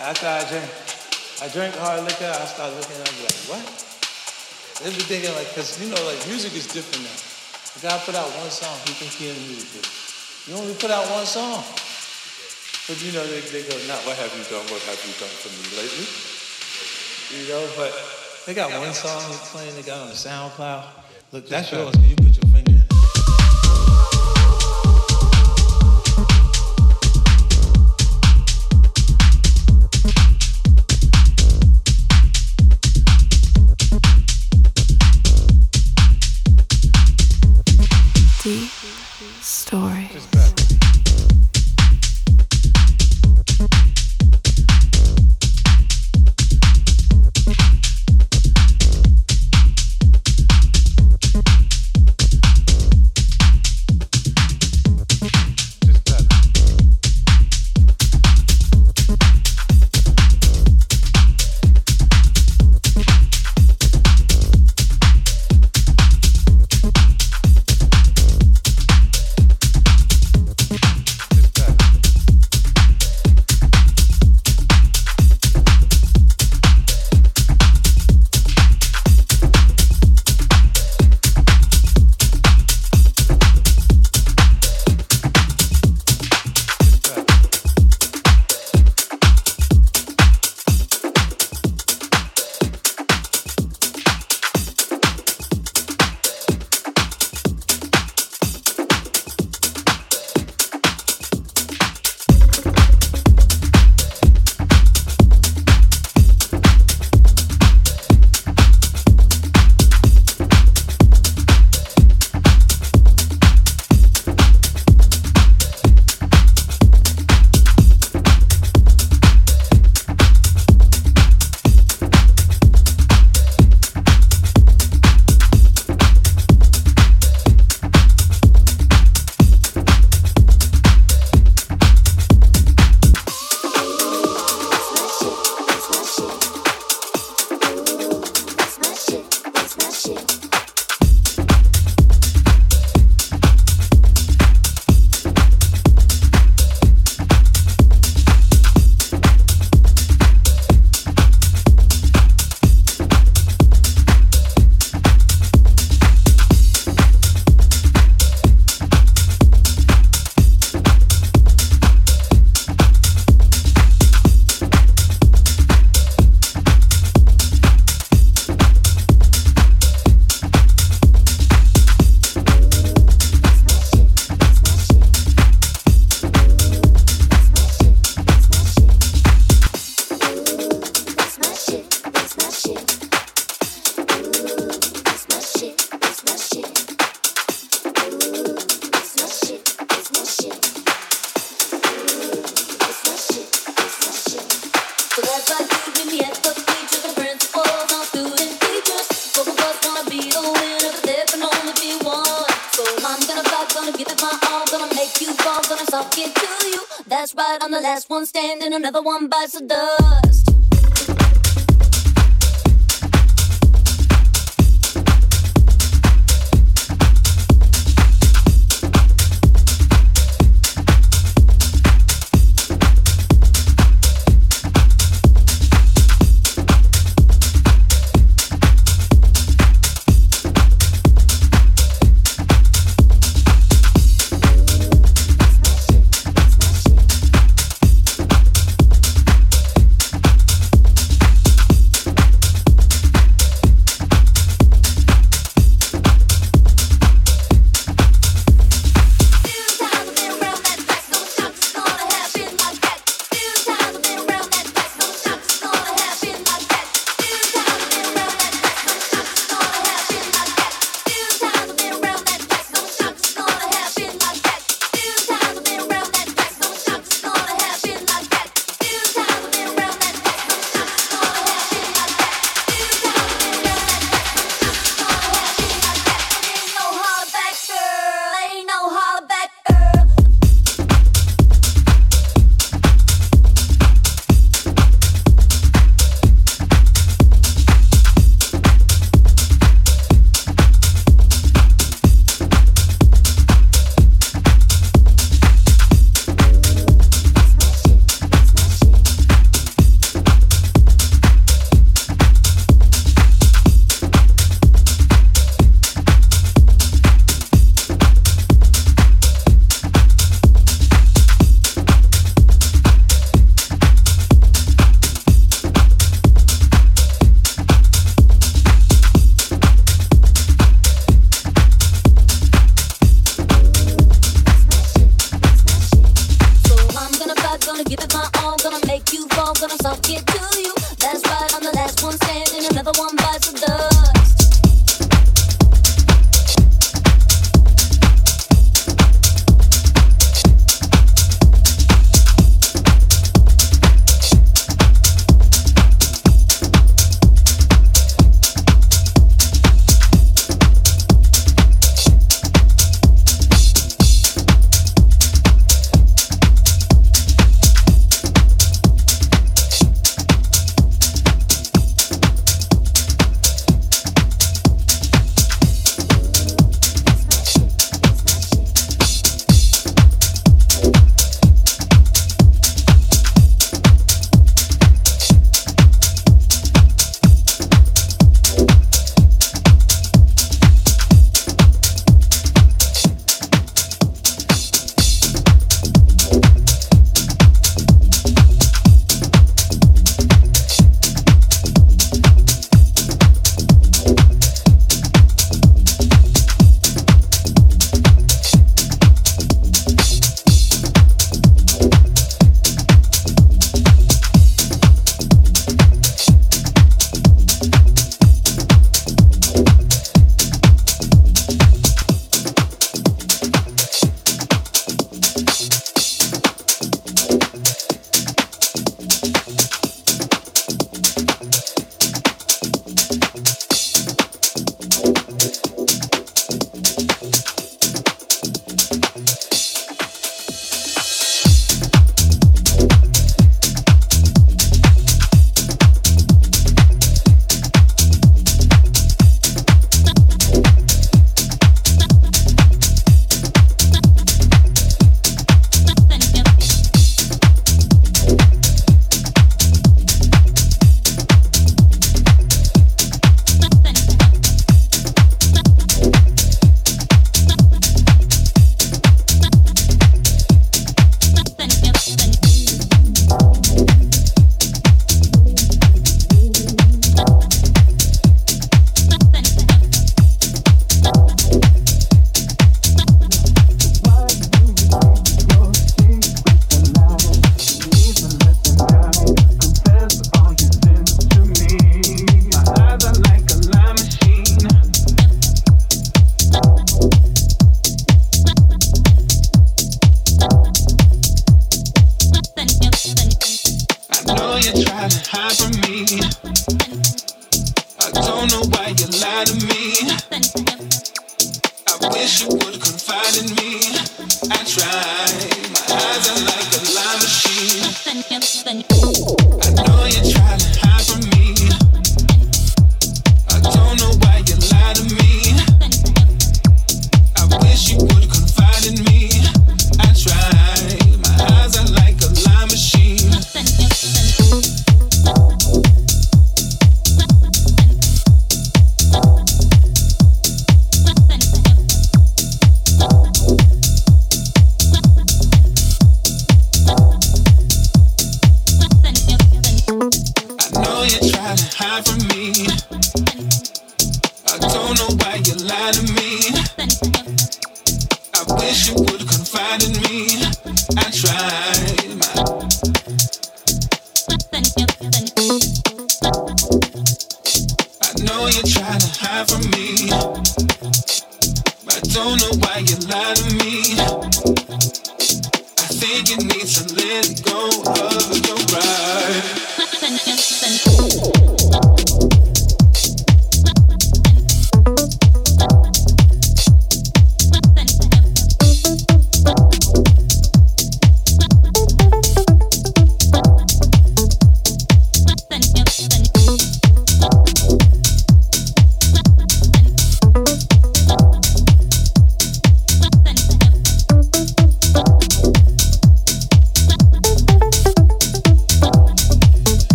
After I drank hard liquor, I started looking at it like, what? They've been thinking like, because, you know, like music is different now. The guy put out one song, he think he in the music business. You only put out one song. But, you know, they go, nah, what have you done for me lately? You know, but they got one song playing, they got on the SoundCloud. Look, that's yours, you put your finger in. Deep stories. gonna give it my all, gonna make you fall, gonna soft it to you. That's right, I'm the last one standing, another one bites the dust.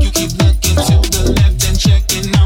You keep looking to the left and checking out.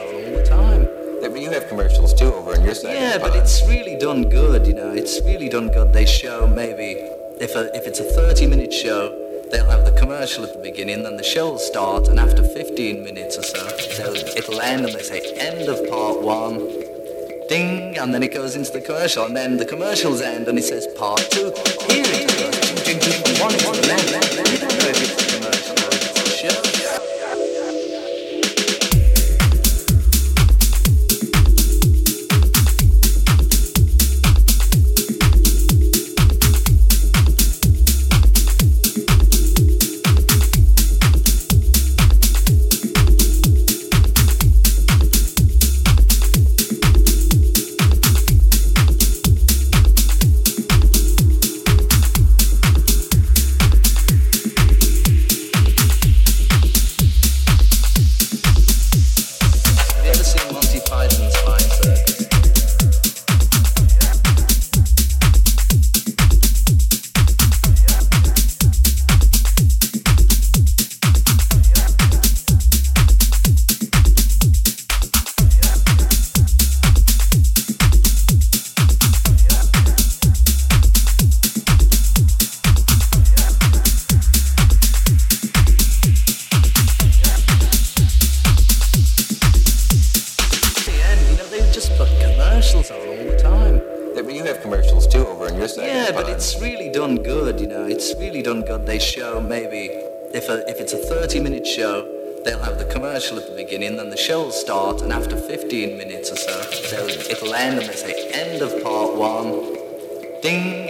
all the time. Yeah, but you have commercials too over on your side. Yeah, but it's really done good, you know. It's really done good. They show maybe if it's a 30-minute show, they'll have the commercial at the beginning, then the show will start, and after 15 minutes or so, it'll end, and they say, end of part one, ding, and then it goes into the commercial, and then the commercials end, and it says part two, here it goes, ding, ding, ding, ding, one, you don't know if it's a commercial or it's a show.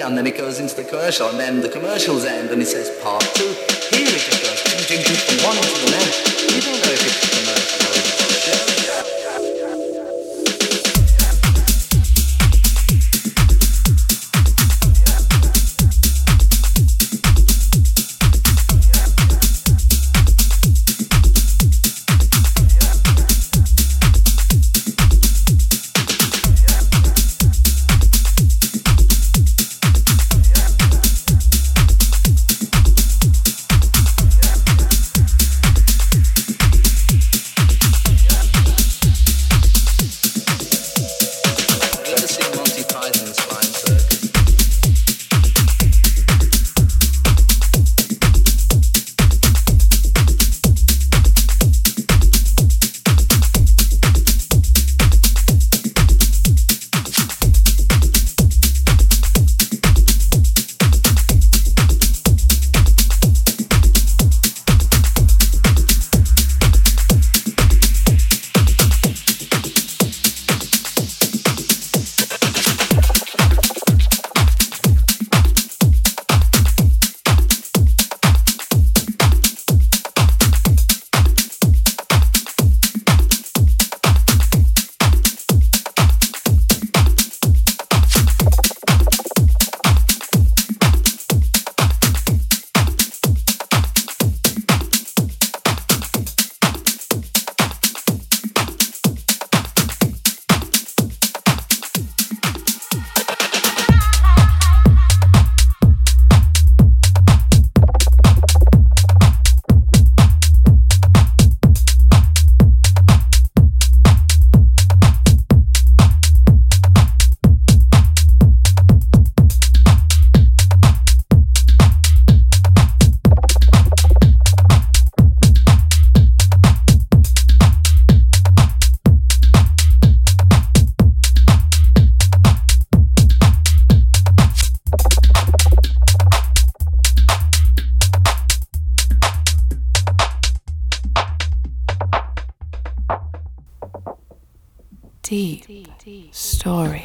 And then it goes into the commercial, and then the commercials end, and it says part two. Here it just goes, ding, ding, ding, from one to the next. You don't know if it's a commercial or it's a show. Deep stories.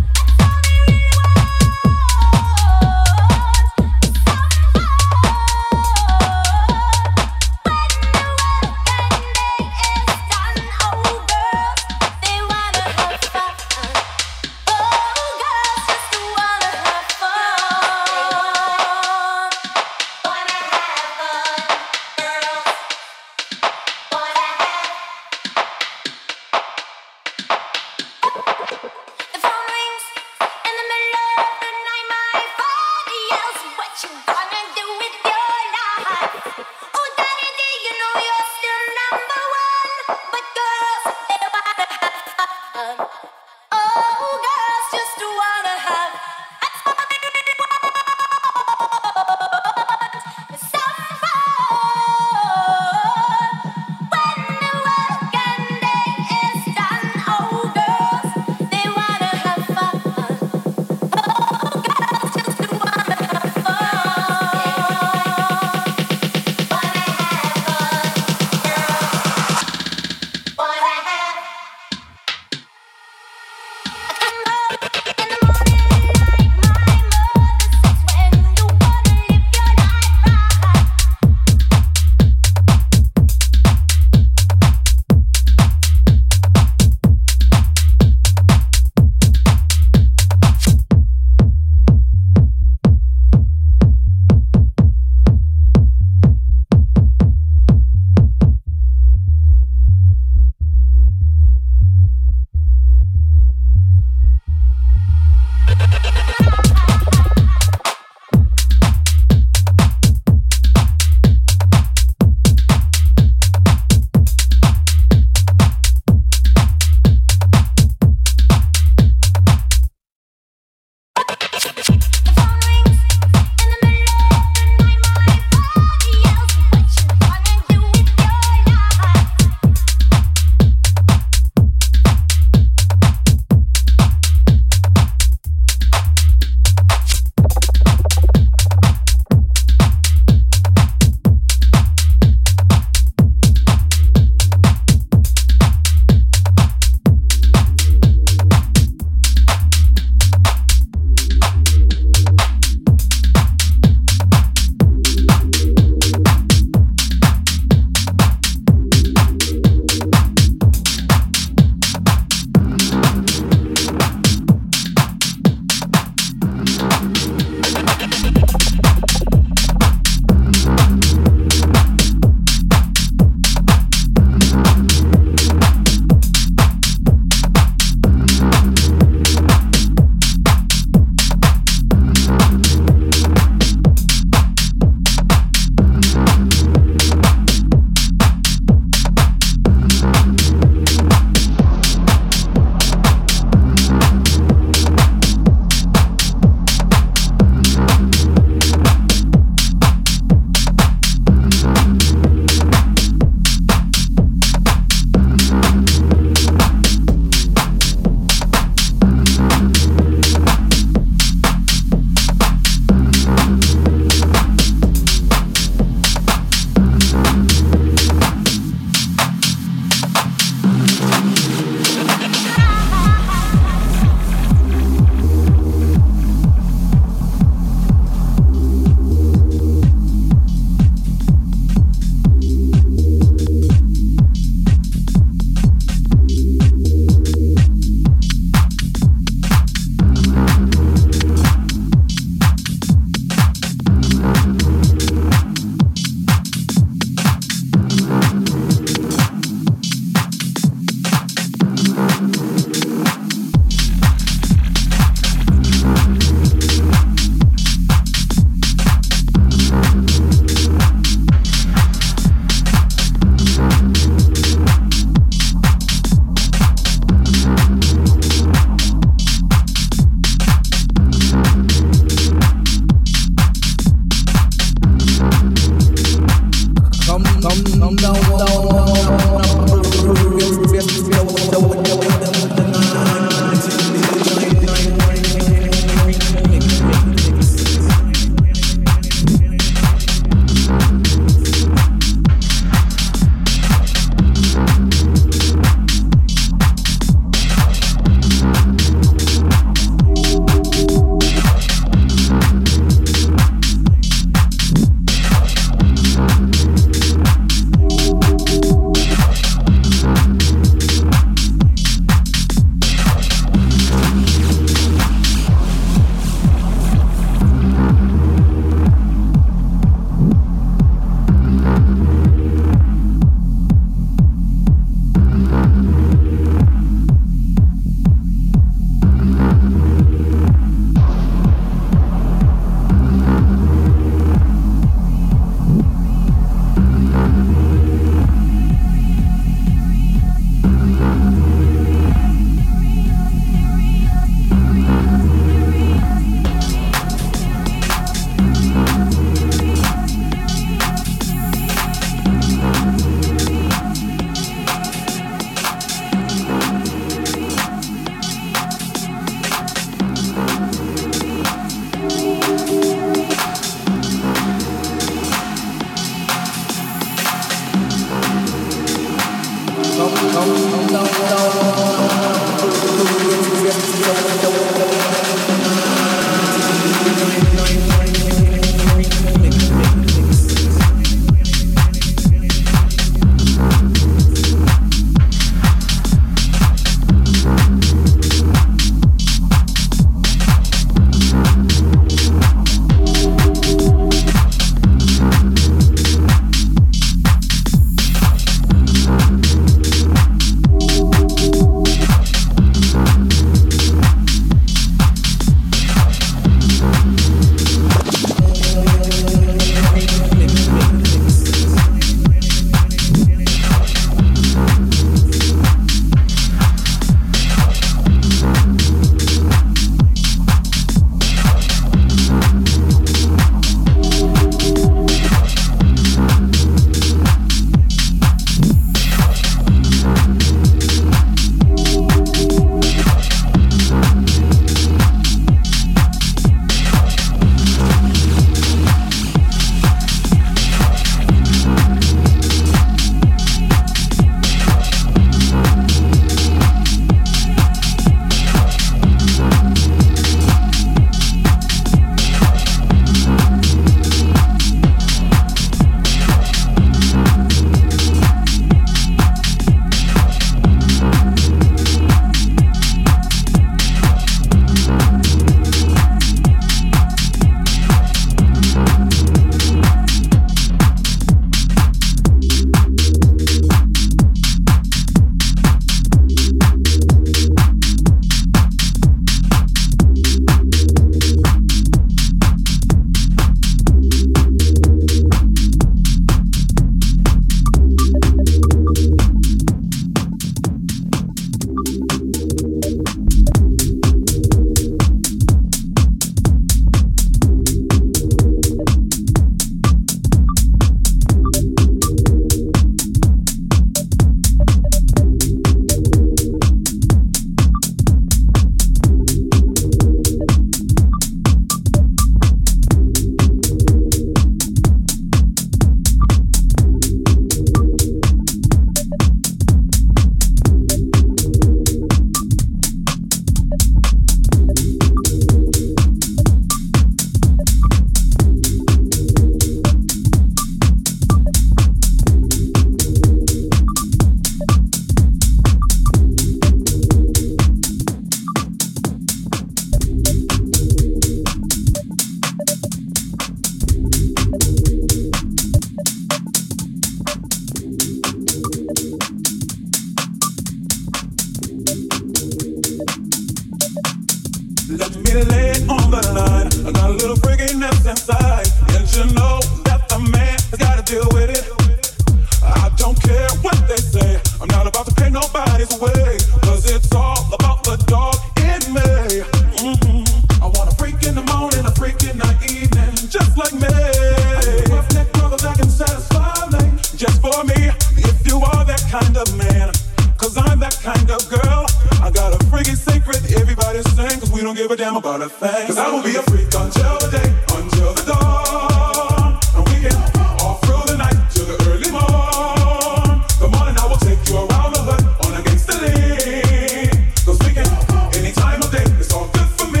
cause I'm that kind of girl. I got a freaking secret everybody's saying, cause we don't give a damn about a thing. Cause I will be a freak until the day, until the dawn, and we can all through the night till the early morn. The morning I will take you around the hood on against the league, cause we can any time of day, it's all good for me.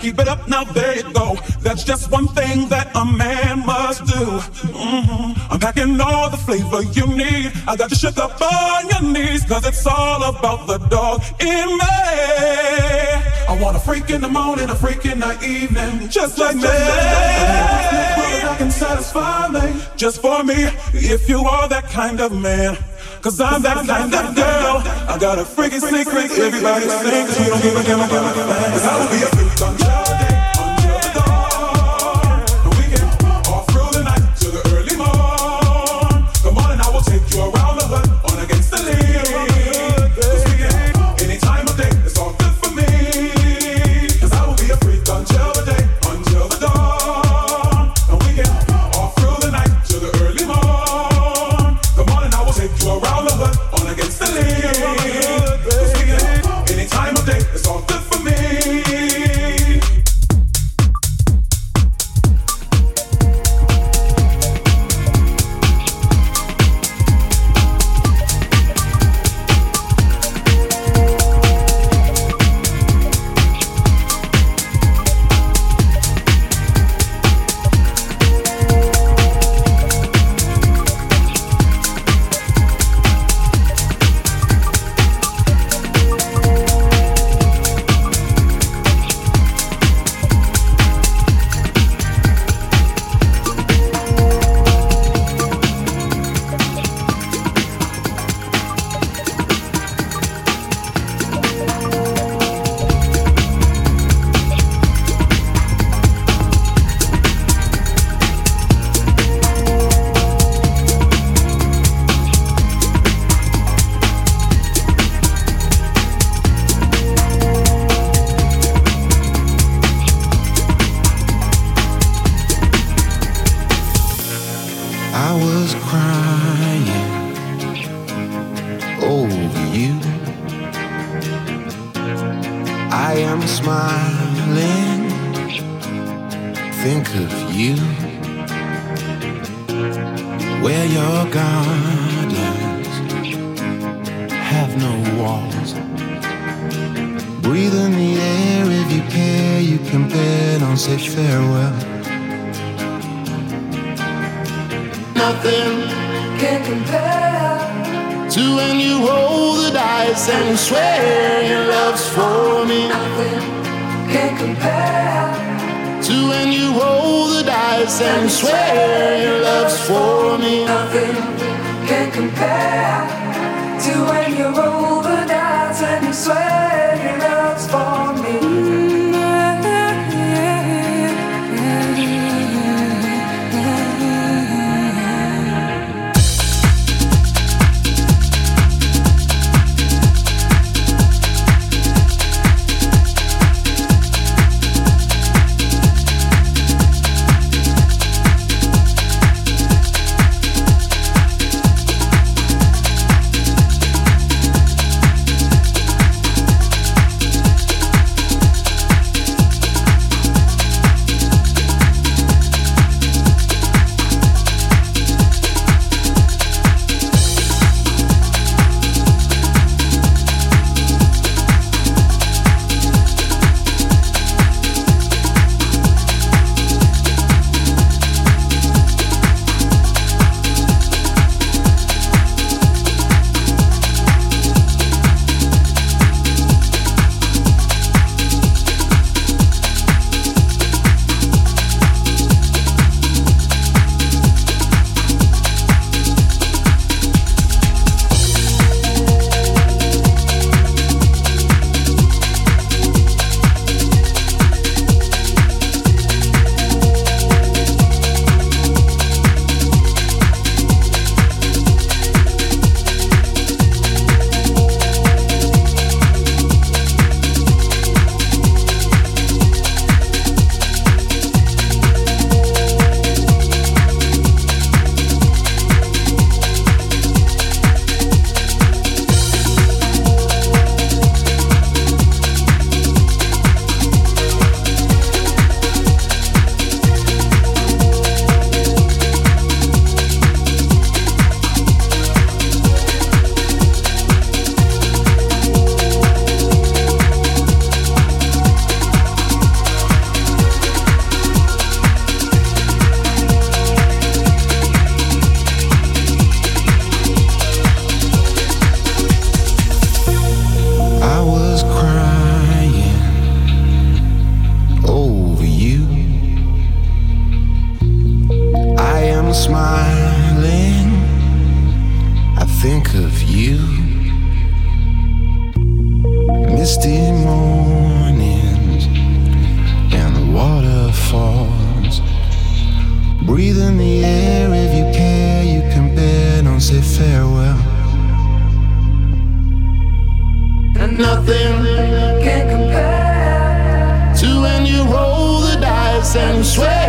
Keep it up, now there you go. That's just one thing that a man must do. Mm-hmm. I'm packing all the flavor you need. I got you shook up on your knees, cause it's all about the dog in me. I want a freak in the morning, a freak in the evening, just like me. I can satisfy me, just for me, if you are that kind of man. Cause I'm that kind of girl. I got a freaking secret. Everybody sings. You don't give a damn about a thing. Cause I will be a freak on your day. sensual.